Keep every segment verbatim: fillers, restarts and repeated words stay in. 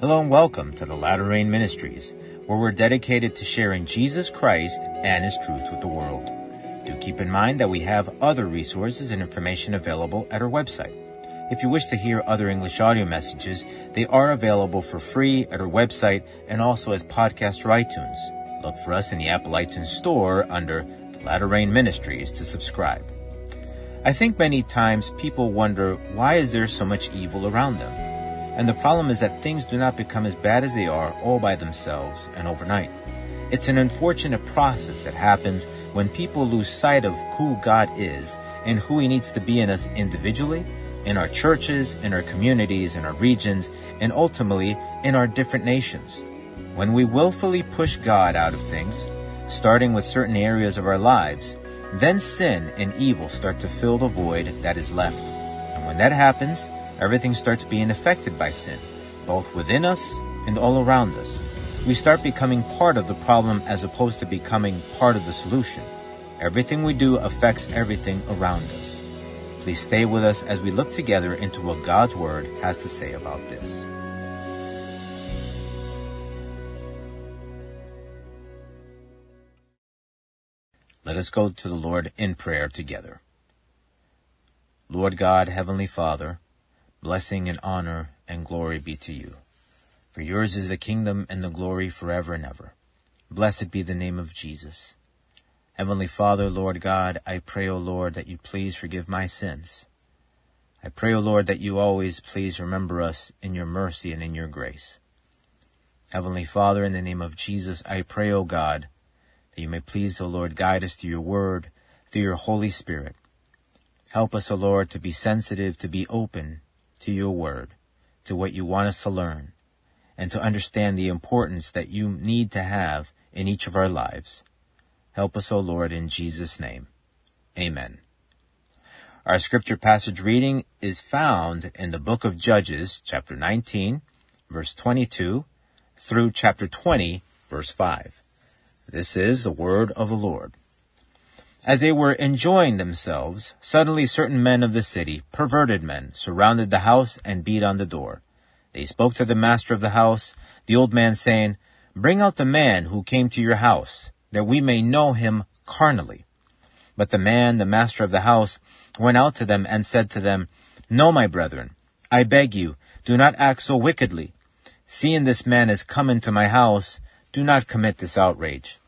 Hello and welcome to the Latter Rain Ministries, where we're dedicated to sharing Jesus Christ and His truth with the world. Do keep in mind that we have other resources and information available at our website. If you wish to hear other English audio messages, they are available for free at our website and also as podcasts or iTunes. Look for us in the Apple iTunes store under the Latter Rain Ministries to subscribe. I think many times people wonder, why is there so much evil around them? And the problem is that things do not become as bad as they are all by themselves and overnight. It's an unfortunate process that happens when people lose sight of who God is and who He needs to be in us individually, in our churches, in our communities, in our regions, and ultimately in our different nations. When we willfully push God out of things, starting with certain areas of our lives, then sin and evil start to fill the void that is left. And when that happens, everything starts being affected by sin, both within us and all around us. We start becoming part of the problem as opposed to becoming part of the solution. Everything we do affects everything around us. Please stay with us as we look together into what God's Word has to say about this. Let us go to the Lord in prayer together. Lord God, Heavenly Father, blessing and honor and glory be to you. For yours is the kingdom and the glory forever and ever. Blessed be the name of Jesus. Heavenly Father, Lord God, I pray, O Lord, that you please forgive my sins. I pray, O Lord, that you always please remember us in your mercy and in your grace. Heavenly Father, in the name of Jesus, I pray, O God, that you may please, O Lord, guide us through your word, through your Holy Spirit. Help us, O Lord, to be sensitive, to be open to your word, to what you want us to learn, and to understand the importance that you need to have in each of our lives. Help us, O Lord, in Jesus' name. Amen. Our scripture passage reading is found in the book of Judges, chapter nineteen, verse twenty-two, through chapter twenty, verse five. This is the word of the Lord. As they were enjoying themselves, suddenly certain men of the city, perverted men, surrounded the house and beat on the door. They spoke to the master of the house, the old man, saying, "Bring out the man who came to your house, that we may know him carnally." But the man, the master of the house, went out to them and said to them, "No, my brethren, I beg you, do not act so wickedly. Seeing this man has come into my house, do not commit this outrage.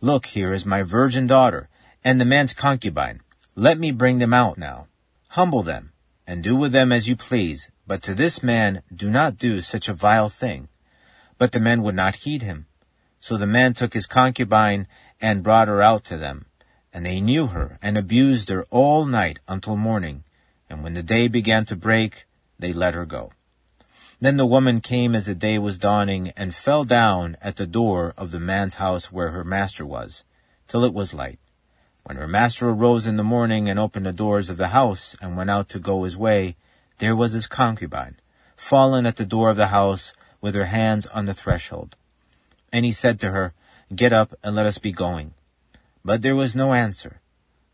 Look, here is my virgin daughter and the man's concubine. Let me bring them out now. Humble them, and do with them as you please. But to this man do not do such a vile thing." But the men would not heed him. So the man took his concubine and brought her out to them. And they knew her and abused her all night until morning. And when the day began to break, they let her go. Then the woman came as the day was dawning and fell down at the door of the man's house where her master was, till it was light. When her master arose in the morning and opened the doors of the house and went out to go his way, there was his concubine, fallen at the door of the house, with her hands on the threshold. And he said to her, "Get up, and let us be going." But there was no answer.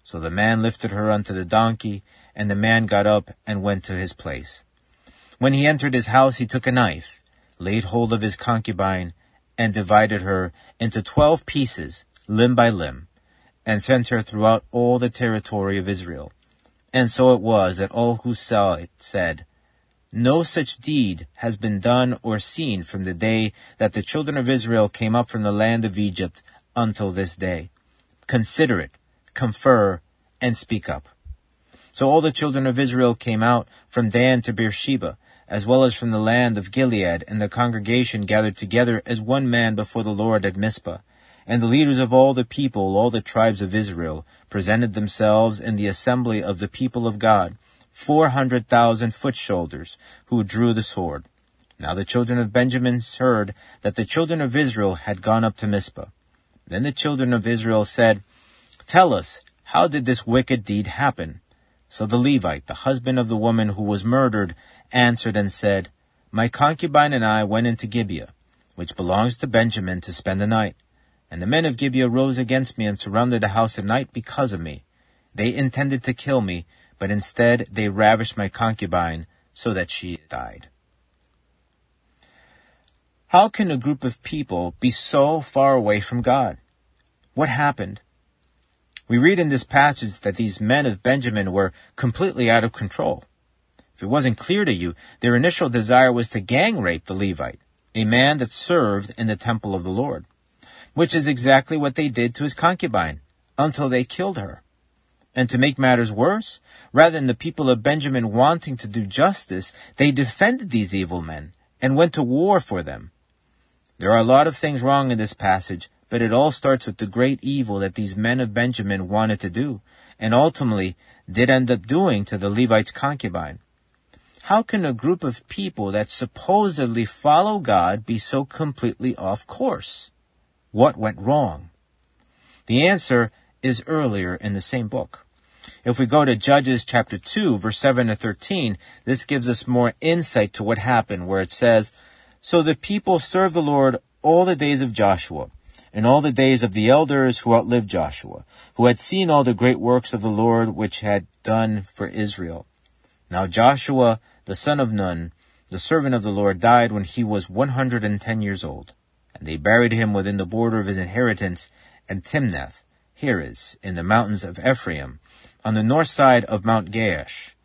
So the man lifted her unto the donkey, and the man got up and went to his place. When he entered his house, he took a knife, laid hold of his concubine, and divided her into twelve pieces, limb by limb, and sent her throughout all the territory of Israel. And so it was that all who saw it said, "No such deed has been done or seen from the day that the children of Israel came up from the land of Egypt until this day. Consider it, confer, and speak up." So all the children of Israel came out from Dan to Beersheba, as well as from the land of Gilead, and the congregation gathered together as one man before the Lord at Mizpah. And the leaders of all the people, all the tribes of Israel, presented themselves in the assembly of the people of God, four hundred thousand foot soldiers, who drew the sword. Now the children of Benjamin heard that the children of Israel had gone up to Mizpah. Then the children of Israel said, "Tell us, how did this wicked deed happen?" So the Levite, the husband of the woman who was murdered, answered and said, "My concubine and I went into Gibeah, which belongs to Benjamin, to spend the night. And the men of Gibeah rose against me and surrounded the house at night because of me. They intended to kill me, but instead they ravished my concubine so that she died." How can a group of people be so far away from God? What happened? We read in this passage that these men of Benjamin were completely out of control. If it wasn't clear to you, their initial desire was to gang rape the Levite, a man that served in the temple of the Lord, which is exactly what they did to his concubine, until they killed her. And to make matters worse, rather than the people of Benjamin wanting to do justice, they defended these evil men and went to war for them. There are a lot of things wrong in this passage, but it all starts with the great evil that these men of Benjamin wanted to do, and ultimately did end up doing to the Levite's concubine. How can a group of people that supposedly follow God be so completely off course? What went wrong? The answer is earlier in the same book. If we go to Judges chapter two, verse seven to thirteen, this gives us more insight to what happened, where it says, "So the people served the Lord all the days of Joshua, and all the days of the elders who outlived Joshua, who had seen all the great works of the Lord which had done for Israel. Now Joshua, the son of Nun, the servant of the Lord, died when he was one hundred ten years old, and they buried him within the border of his inheritance in Timnath, Heres, in the mountains of Ephraim, on the north side of Mount Gash.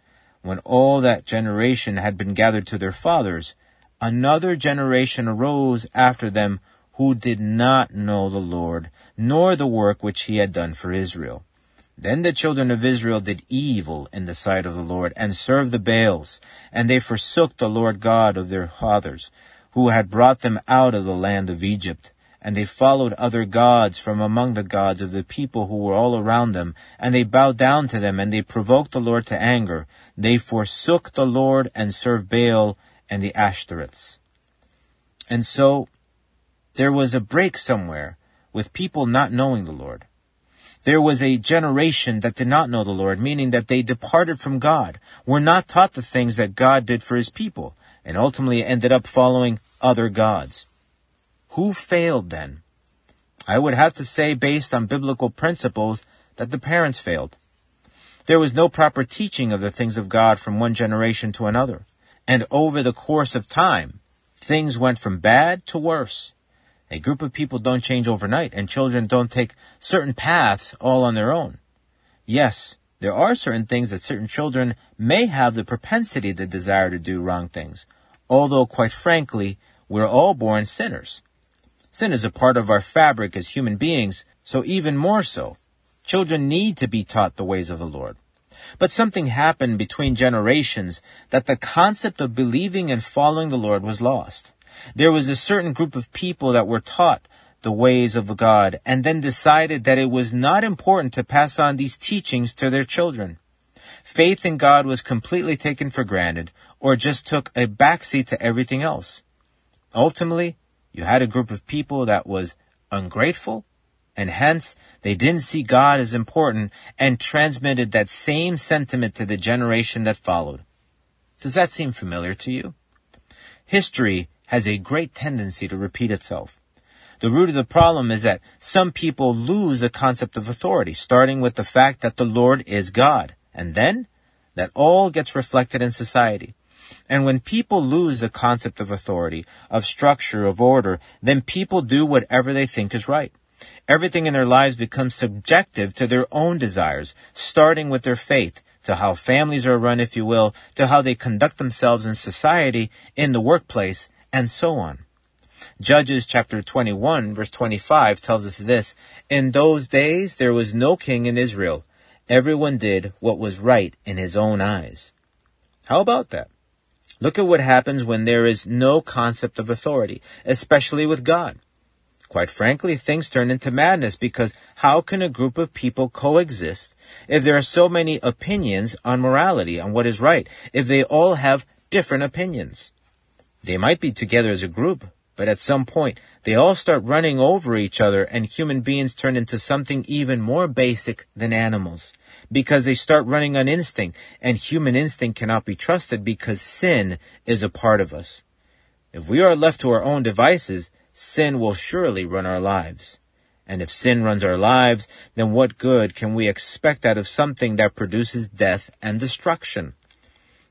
When all that generation had been gathered to their fathers, another generation arose after them who did not know the Lord, nor the work which he had done for Israel. Then the children of Israel did evil in the sight of the Lord, and served the Baals, and they forsook the Lord God of their fathers, who had brought them out of the land of Egypt. And they followed other gods from among the gods of the people who were all around them, and they bowed down to them, and they provoked the Lord to anger. They forsook the Lord and served Baal and the Ashtoreths." And so there was a break somewhere with people not knowing the Lord. There was a generation that did not know the Lord, meaning that they departed from God, were not taught the things that God did for his people, and ultimately ended up following other gods. Who failed then? I would have to say, based on biblical principles, that the parents failed. There was no proper teaching of the things of God from one generation to another. And over the course of time, things went from bad to worse. A group of people don't change overnight, and children don't take certain paths all on their own. Yes, there are certain things that certain children may have the propensity, the desire to do wrong things. Although, quite frankly, we're all born sinners. Sin is a part of our fabric as human beings, so even more so, children need to be taught the ways of the Lord. But something happened between generations that the concept of believing and following the Lord was lost. There was a certain group of people that were taught the ways of God and then decided that it was not important to pass on these teachings to their children. Faith in God was completely taken for granted, or just took a backseat to everything else. Ultimately, you had a group of people that was ungrateful, and hence they didn't see God as important and transmitted that same sentiment to the generation that followed. Does that seem familiar to you? History has a great tendency to repeat itself. The root of the problem is that some people lose the concept of authority, starting with the fact that the Lord is God, and then that all gets reflected in society. And when people lose the concept of authority, of structure, of order, then people do whatever they think is right. Everything in their lives becomes subjective to their own desires, starting with their faith, to how families are run, if you will, to how they conduct themselves in society, in the workplace, and so on. Judges chapter twenty-one, verse twenty-five tells us this, "In those days there was no king in Israel. Everyone did what was right in his own eyes." How about that? Look at what happens when there is no concept of authority, especially with God. Quite frankly, things turn into madness, because how can a group of people coexist if there are so many opinions on morality, on what is right, if they all have different opinions? They might be together as a group, but at some point, they all start running over each other, and human beings turn into something even more basic than animals, because they start running on instinct, and human instinct cannot be trusted because sin is a part of us. If we are left to our own devices, sin will surely run our lives. And if sin runs our lives, then what good can we expect out of something that produces death and destruction?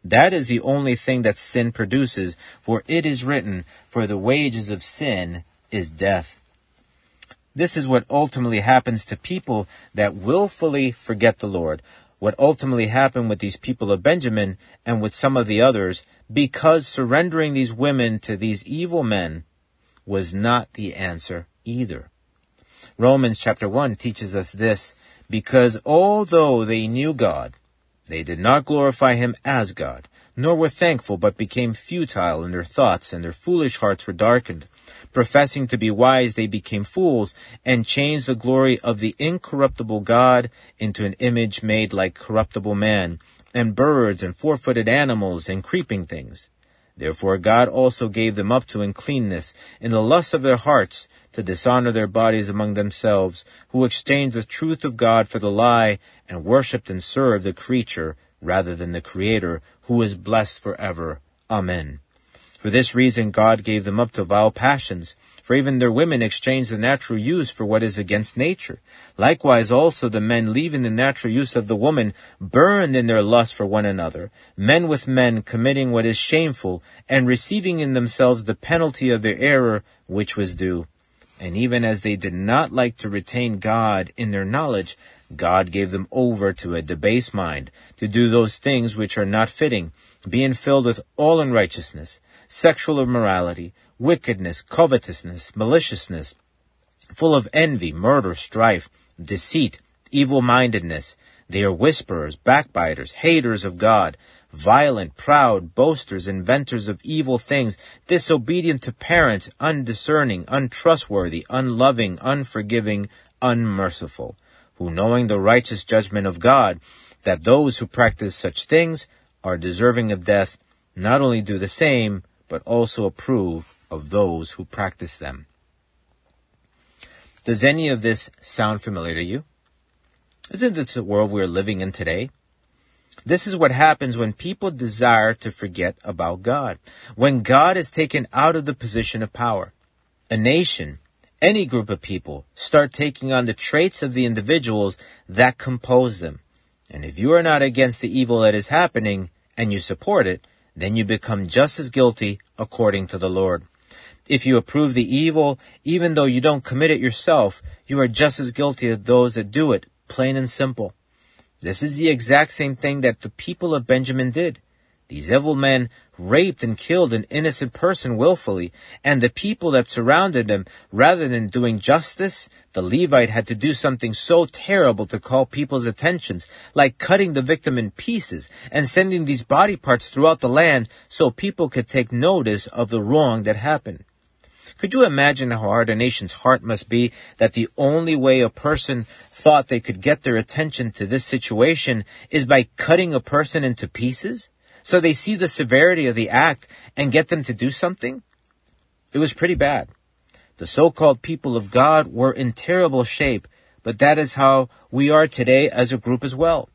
That is the only thing that sin produces, for it is written, for the wages of sin is death. This is what ultimately happens to people that willfully forget the Lord, what ultimately happened with these people of Benjamin and with some of the others, because surrendering these women to these evil men was not the answer either. Romans chapter one teaches us this, because although they knew God, they did not glorify him as God, nor were thankful, but became futile in their thoughts, and their foolish hearts were darkened. Professing to be wise, they became fools, and changed the glory of the incorruptible God into an image made like corruptible man, and birds, and four-footed animals, and creeping things. Therefore God also gave them up to uncleanness, in the lust of their hearts, to dishonor their bodies among themselves, who exchanged the truth of God for the lie, and worshipped and served the creature rather than the Creator, who is blessed forever. Amen. For this reason God gave them up to vile passions, for even their women exchanged the natural use for what is against nature. Likewise also the men, leaving the natural use of the woman, burned in their lust for one another, men with men, committing what is shameful, and receiving in themselves the penalty of their error, which was due. And even as they did not like to retain God in their knowledge, God gave them over to a debased mind, to do those things which are not fitting, being filled with all unrighteousness, sexual immorality, wickedness, covetousness, maliciousness, full of envy, murder, strife, deceit, evil-mindedness. They are whisperers, backbiters, haters of God, violent, proud, boasters, inventors of evil things, disobedient to parents, undiscerning, untrustworthy, unloving, unforgiving, unmerciful, who, knowing the righteous judgment of God, that those who practice such things are deserving of death, not only do the same, but also approve of those who practice them. Does any of this sound familiar to you? Isn't this the world we are living in today? This is what happens when people desire to forget about God, when God is taken out of the position of power. A nation, any group of people, start taking on the traits of the individuals that compose them. And if you are not against the evil that is happening and you support it, then you become just as guilty according to the Lord. If you approve the evil, even though you don't commit it yourself, you are just as guilty as those that do it, plain and simple. This is the exact same thing that the people of Benjamin did. These evil men raped and killed an innocent person willfully, and the people that surrounded them, rather than doing justice, the Levite had to do something so terrible to call people's attentions, like cutting the victim in pieces and sending these body parts throughout the land so people could take notice of the wrong that happened. Could you imagine how hard a nation's heart must be that the only way a person thought they could get their attention to this situation is by cutting a person into pieces? So they see the severity of the act and get them to do something? It was pretty bad. The so-called people of God were in terrible shape, but that is how we are today as a group as well.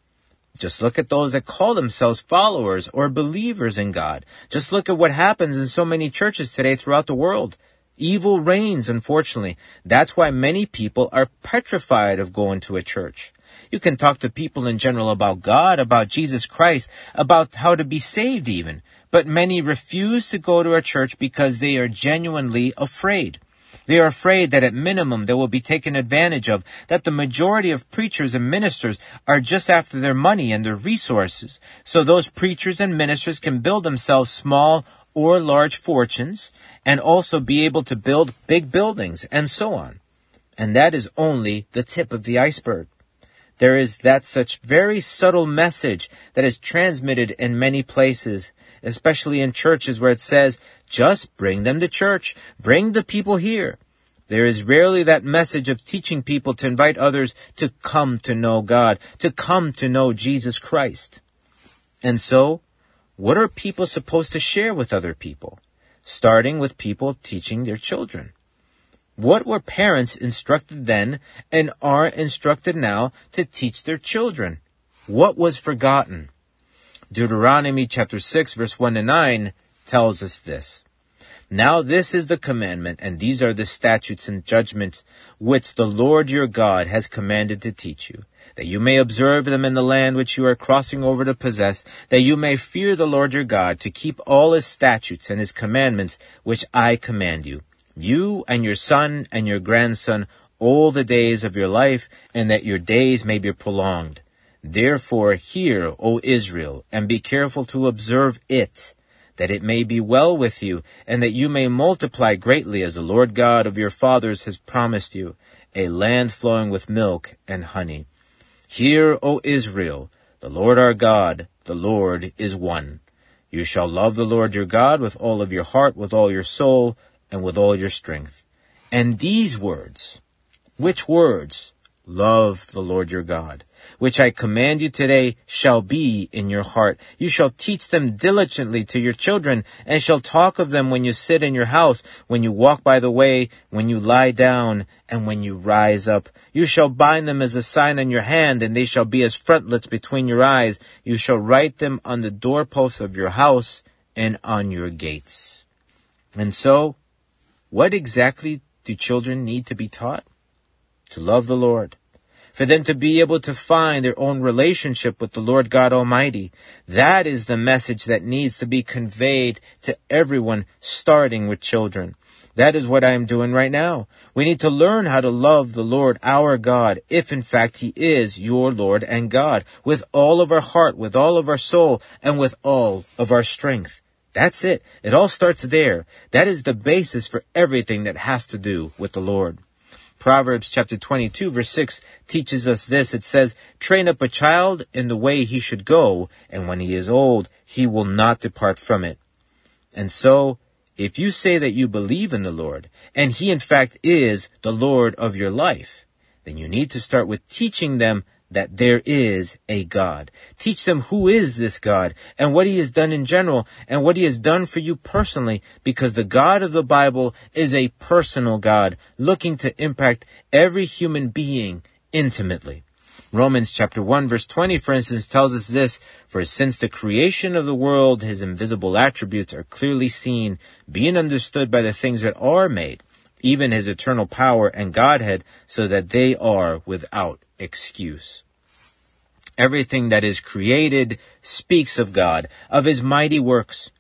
Just look at those that call themselves followers or believers in God. Just look at what happens in so many churches today throughout the world. Evil reigns, unfortunately. That's why many people are petrified of going to a church. You can talk to people in general about God, about Jesus Christ, about how to be saved even. But many refuse to go to a church because they are genuinely afraid. They are afraid that at minimum they will be taken advantage of, that the majority of preachers and ministers are just after their money and their resources. So those preachers and ministers can build themselves small or large fortunes and also be able to build big buildings and so on. And that is only the tip of the iceberg. There is that such very subtle message that is transmitted in many places, especially in churches where it says, just bring them to church, bring the people here. There is rarely that message of teaching people to invite others to come to know God, to come to know Jesus Christ. And so, what are people supposed to share with other people? Starting with people teaching their children. What were parents instructed then and are instructed now to teach their children? What was forgotten? Deuteronomy chapter six verse one to nine tells us this. Now this is the commandment, and these are the statutes and judgments which the Lord your God has commanded to teach you, that you may observe them in the land which you are crossing over to possess, that you may fear the Lord your God, to keep all his statutes and his commandments which I command you, you and your son and your grandson, all the days of your life, and that your days may be prolonged. Therefore hear, O Israel, and be careful to observe it, that it may be well with you, and that you may multiply greatly, as the Lord God of your fathers has promised you, a land flowing with milk and honey. Hear, O Israel, the Lord our God, the Lord is one. You shall love the Lord your God with all of your heart, with all your soul, and with all your strength. And these words, which words? Love the Lord your God, which I command you today, shall be in your heart. You shall teach them diligently to your children, and shall talk of them when you sit in your house, when you walk by the way, when you lie down, and when you rise up. You shall bind them as a sign on your hand, and they shall be as frontlets between your eyes. You shall write them on the doorposts of your house and on your gates. And so, what exactly do children need to be taught? To love the Lord. For them to be able to find their own relationship with the Lord God Almighty. That is the message that needs to be conveyed to everyone, starting with children. That is what I am doing right now. We need to learn how to love the Lord our God, if in fact He is your Lord and God, with all of our heart, with all of our soul, and with all of our strength. That's it. It all starts there. That is the basis for everything that has to do with the Lord. Proverbs chapter twenty-two verse six teaches us this. It says, train up a child in the way he should go, and when he is old, he will not depart from it. And so, if you say that you believe in the Lord, and He in fact is the Lord of your life, then you need to start with teaching them that there is a God. Teach them who is this God, and what He has done in general, and what He has done for you personally, because the God of the Bible is a personal God, looking to impact every human being intimately. Romans chapter one verse twenty, for instance, tells us this, for since the creation of the world, His invisible attributes are clearly seen, being understood by the things that are made, even His eternal power and Godhead, so that they are without excuse. Everything that is created speaks of God, of His mighty works.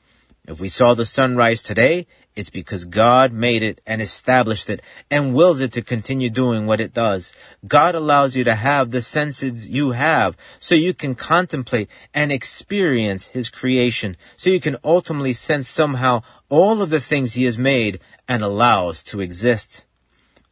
If we saw the sunrise today, it's because God made it and established it and wills it to continue doing what it does. God allows you to have the senses you have so you can contemplate and experience His creation, so you can ultimately sense somehow all of the things He has made and allows to exist.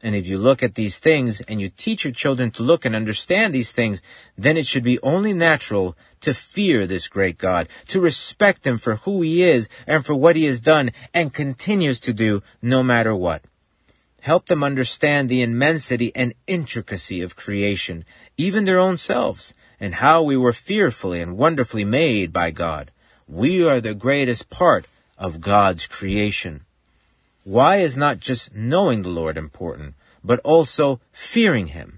And if you look at these things and you teach your children to look and understand these things, then it should be only natural to fear this great God, to respect Him for who He is and for what He has done and continues to do no matter what. Help them understand the immensity and intricacy of creation, even their own selves, and how we were fearfully and wonderfully made by God. We are the greatest part of God's creation. Why is not just knowing the Lord important, but also fearing Him?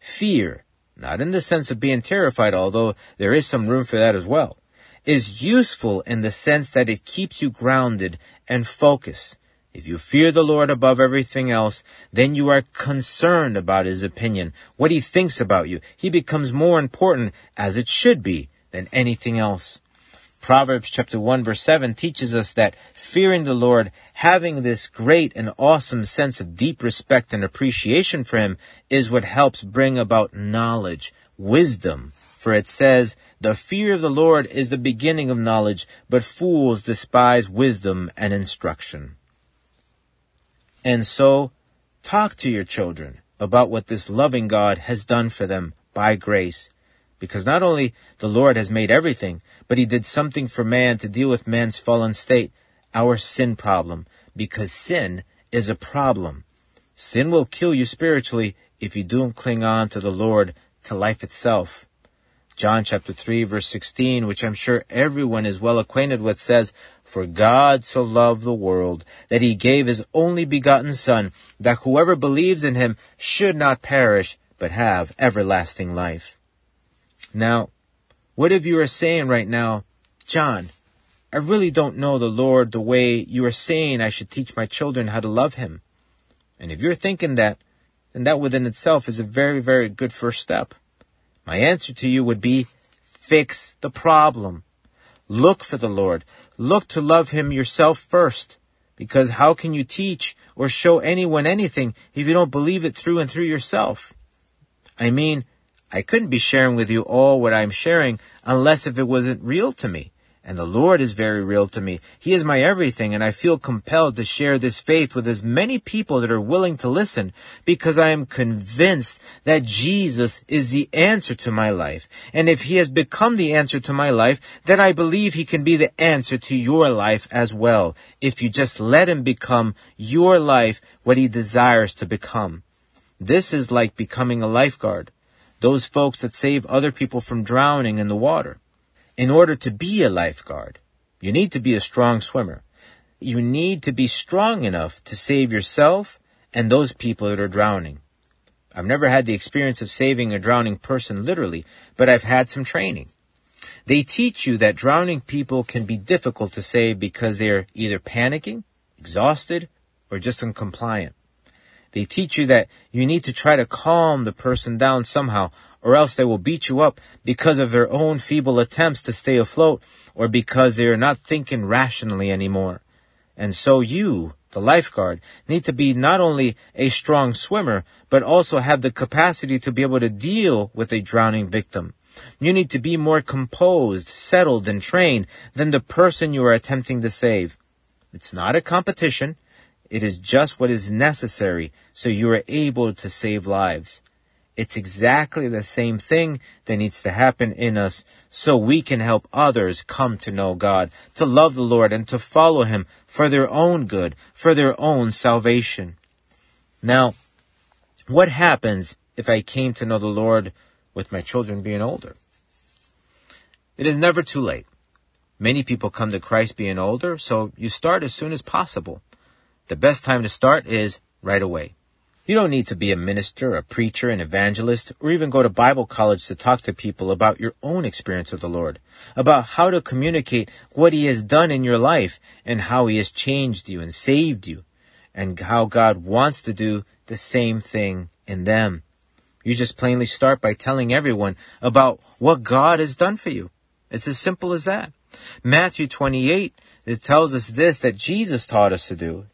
Fear, not in the sense of being terrified, although there is some room for that as well, is useful in the sense that it keeps you grounded and focused. If you fear the Lord above everything else, then you are concerned about His opinion, what He thinks about you. He becomes more important, as it should be, than anything else. Proverbs chapter one verse seven teaches us that fearing the Lord, having this great and awesome sense of deep respect and appreciation for Him, is what helps bring about knowledge, wisdom. For it says, the fear of the Lord is the beginning of knowledge, but fools despise wisdom and instruction. And so, talk to your children about what this loving God has done for them by grace. Because not only the Lord has made everything, but He did something for man to deal with man's fallen state, our sin problem. Because sin is a problem. Sin will kill you spiritually if you don't cling on to the Lord, to life itself. John chapter three verse sixteen, which I'm sure everyone is well acquainted with, says, for God so loved the world that He gave His only begotten Son, that whoever believes in Him should not perish, but have everlasting life. Now, what if you are saying right now, John, I really don't know the Lord the way you are saying I should teach my children how to love him. And if you're thinking that, then that within itself is a very, very good first step. My answer to you would be, fix the problem. Look for the Lord. Look to love him yourself first. Because how can you teach or show anyone anything if you don't believe it through and through yourself? I mean, I couldn't be sharing with you all what I'm sharing unless if it wasn't real to me. And the Lord is very real to me. He is my everything, and I feel compelled to share this faith with as many people that are willing to listen, because I am convinced that Jesus is the answer to my life. And if he has become the answer to my life, then I believe he can be the answer to your life as well, if you just let him become your life what he desires to become. This is like becoming a lifeguard, those folks that save other people from drowning in the water. In order to be a lifeguard, you need to be a strong swimmer. You need to be strong enough to save yourself and those people that are drowning. I've never had the experience of saving a drowning person literally, but I've had some training. They teach you that drowning people can be difficult to save because they're either panicking, exhausted, or just uncompliant. They teach you that you need to try to calm the person down somehow, or else they will beat you up because of their own feeble attempts to stay afloat, or because they are not thinking rationally anymore. And so you, the lifeguard, need to be not only a strong swimmer, but also have the capacity to be able to deal with a drowning victim. You need to be more composed, settled, and trained than the person you are attempting to save. It's not a competition. It is just what is necessary so you are able to save lives. It's exactly the same thing that needs to happen in us so we can help others come to know God, to love the Lord, and to follow him for their own good, for their own salvation. Now, what happens if I came to know the Lord with my children being older? It is never too late. Many people come to Christ being older, so you start as soon as possible. The best time to start is right away. You don't need to be a minister, a preacher, an evangelist, or even go to Bible college to talk to people about your own experience with the Lord, about how to communicate what he has done in your life and how he has changed you and saved you, and how God wants to do the same thing in them. You just plainly start by telling everyone about what God has done for you. It's as simple as that. Matthew twenty-eight, it tells us this, that Jesus taught us to do,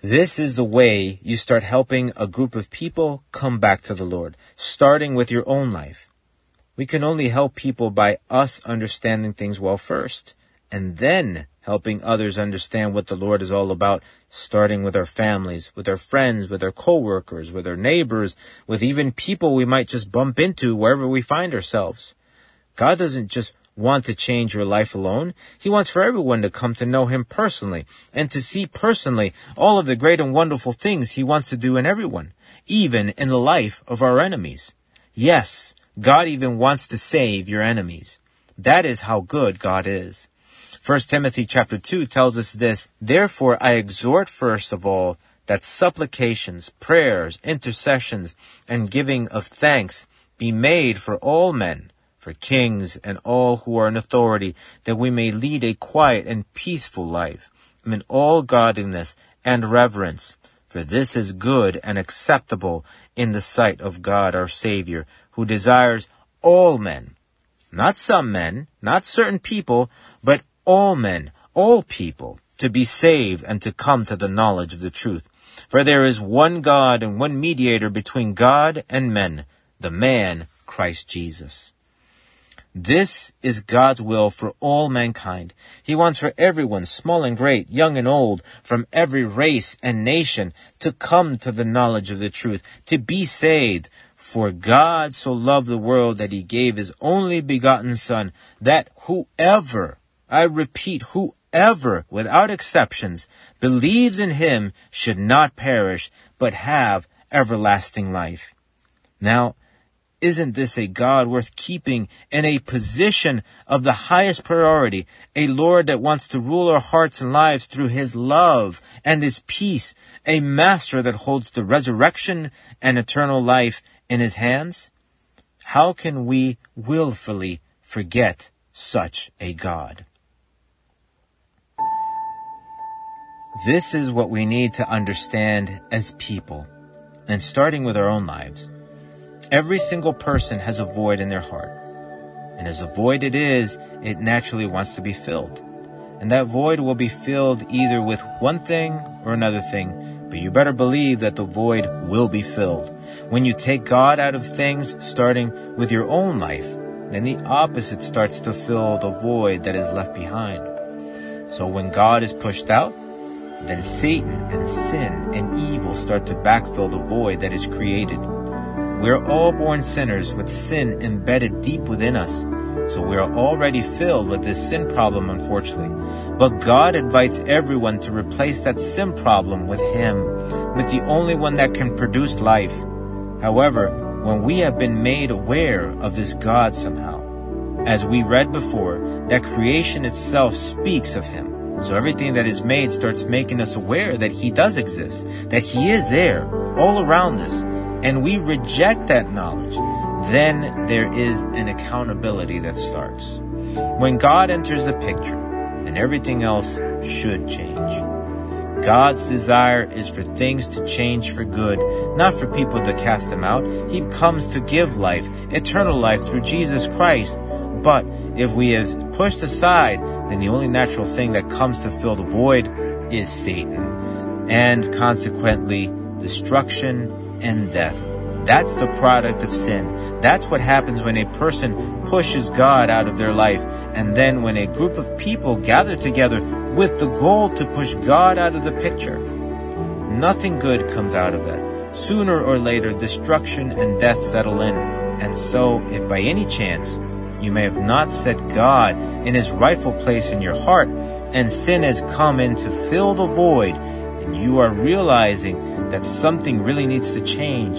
This is the way you start helping a group of people come back to the Lord, starting with your own life. We can only help people by us understanding things well first, and then helping others understand what the Lord is all about, starting with our families, with our friends, with our co-workers, with our neighbors, with even people we might just bump into wherever we find ourselves. God doesn't just want to change your life alone. He wants for everyone to come to know him personally and to see personally all of the great and wonderful things he wants to do in everyone, even in the life of our enemies. Yes, God even wants to save your enemies. That is how good God is. First Timothy chapter two tells us this, "Therefore I exhort first of all that supplications, prayers, intercessions, and giving of thanks be made for all men, for kings and all who are in authority, that we may lead a quiet and peaceful life, in all godliness and reverence. For this is good and acceptable in the sight of God our Savior, who desires all men," not some men, not certain people, but all men, all people, "to be saved and to come to the knowledge of the truth. For there is one God and one mediator between God and men, the man Christ Jesus." This is God's will for all mankind. He wants for everyone, small and great, young and old, from every race and nation, to come to the knowledge of the truth, to be saved. "For God so loved the world that he gave his only begotten Son, that whoever," I repeat, whoever, without exceptions, believes in him should not perish, but have everlasting life. Now, isn't this a God worth keeping in a position of the highest priority, a Lord that wants to rule our hearts and lives through his love and his peace, a master that holds the resurrection and eternal life in his hands? How can we willfully forget such a God? This is what we need to understand as people, and starting with our own lives. Every single person has a void in their heart. And as a void it is, it naturally wants to be filled. And that void will be filled either with one thing or another thing. But you better believe that the void will be filled. When you take God out of things, starting with your own life, then the opposite starts to fill the void that is left behind. So when God is pushed out, then Satan and sin and evil start to backfill the void that is created. We are all born sinners with sin embedded deep within us. So we are already filled with this sin problem, unfortunately. But God invites everyone to replace that sin problem with Him, with the only one that can produce life. However, when we have been made aware of this God somehow, as we read before, that creation itself speaks of Him. So everything that is made starts making us aware that He does exist, that He is there, all around us. And we reject that knowledge, then there is an accountability that starts. When God enters the picture, then everything else should change. God's desire is for things to change for good, not for people to cast Him out. He comes to give life, eternal life through Jesus Christ. But if we have pushed aside, then the only natural thing that comes to fill the void is Satan, and consequently, destruction and death. That's the product of sin. That's what happens when a person pushes God out of their life. And then when a group of people gather together with the goal to push God out of the picture, nothing good comes out of that. Sooner or later, destruction and death settle in. And so, if by any chance you may have not set God in His rightful place in your heart, and sin has come in to fill the void, and you are realizing that something really needs to change,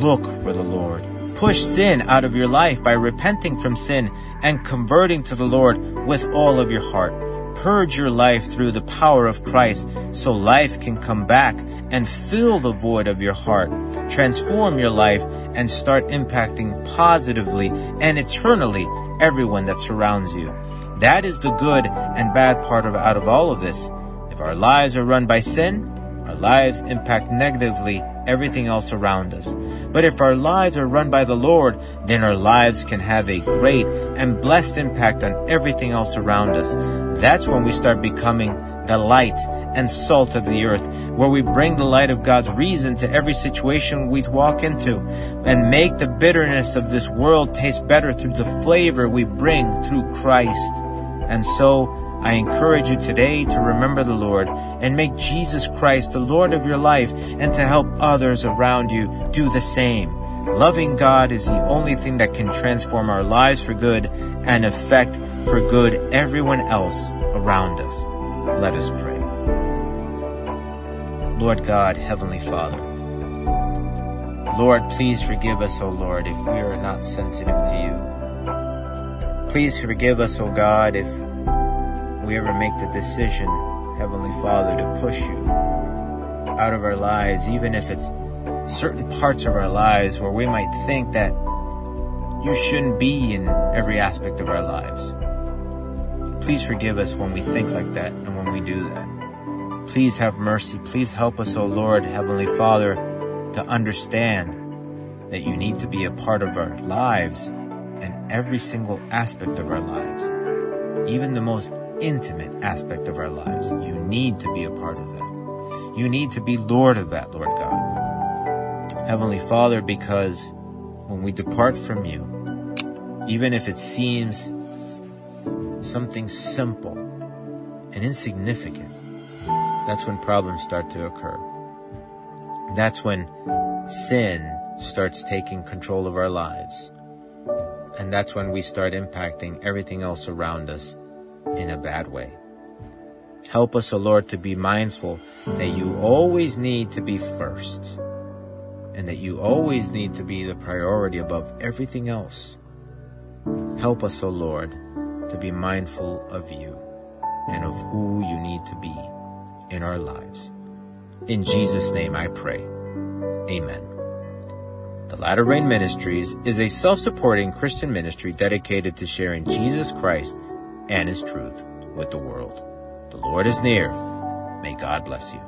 look for the Lord. Push sin out of your life by repenting from sin and converting to the Lord with all of your heart. Purge your life through the power of Christ so life can come back and fill the void of your heart. Transform your life and start impacting positively and eternally everyone that surrounds you. That is the good and bad part of out of all of this. If our lives are run by sin, our lives impact negatively everything else around us. But if our lives are run by the Lord, then our lives can have a great and blessed impact on everything else around us. That's when we start becoming the light and salt of the earth, where we bring the light of God's reason to every situation we walk into, and make the bitterness of this world taste better through the flavor we bring through Christ. And so, I encourage you today to remember the Lord and make Jesus Christ the Lord of your life, and to help others around you do the same. Loving God is the only thing that can transform our lives for good and affect for good everyone else around us. Let us pray. Lord God, Heavenly Father, Lord, please forgive us, O Lord, if we are not sensitive to you. Please forgive us, O God, if we ever make the decision, Heavenly Father, to push you out of our lives, even if it's certain parts of our lives where we might think that you shouldn't be in every aspect of our lives. Please forgive us when we think like that and when we do that. Please have mercy. Please help us, O Lord, Heavenly Father, to understand that you need to be a part of our lives and every single aspect of our lives, even the most intimate aspect of our lives. You need to be a part of that. You need to be Lord of that, Lord God. Heavenly Father, because when we depart from you, even if it seems something simple and insignificant, that's when problems start to occur. That's when sin starts taking control of our lives. And that's when we start impacting everything else around us in a bad way. Help us, O Lord, to be mindful that you always need to be first. and that you always need to be the priority above everything else. Help us, O Lord, to be mindful of you and of who you need to be in our lives. In Jesus' name I pray. Amen. The Latter Rain Ministries is a self-supporting Christian ministry dedicated to sharing Jesus Christ and His truth with the world. The Lord is near. May God bless you.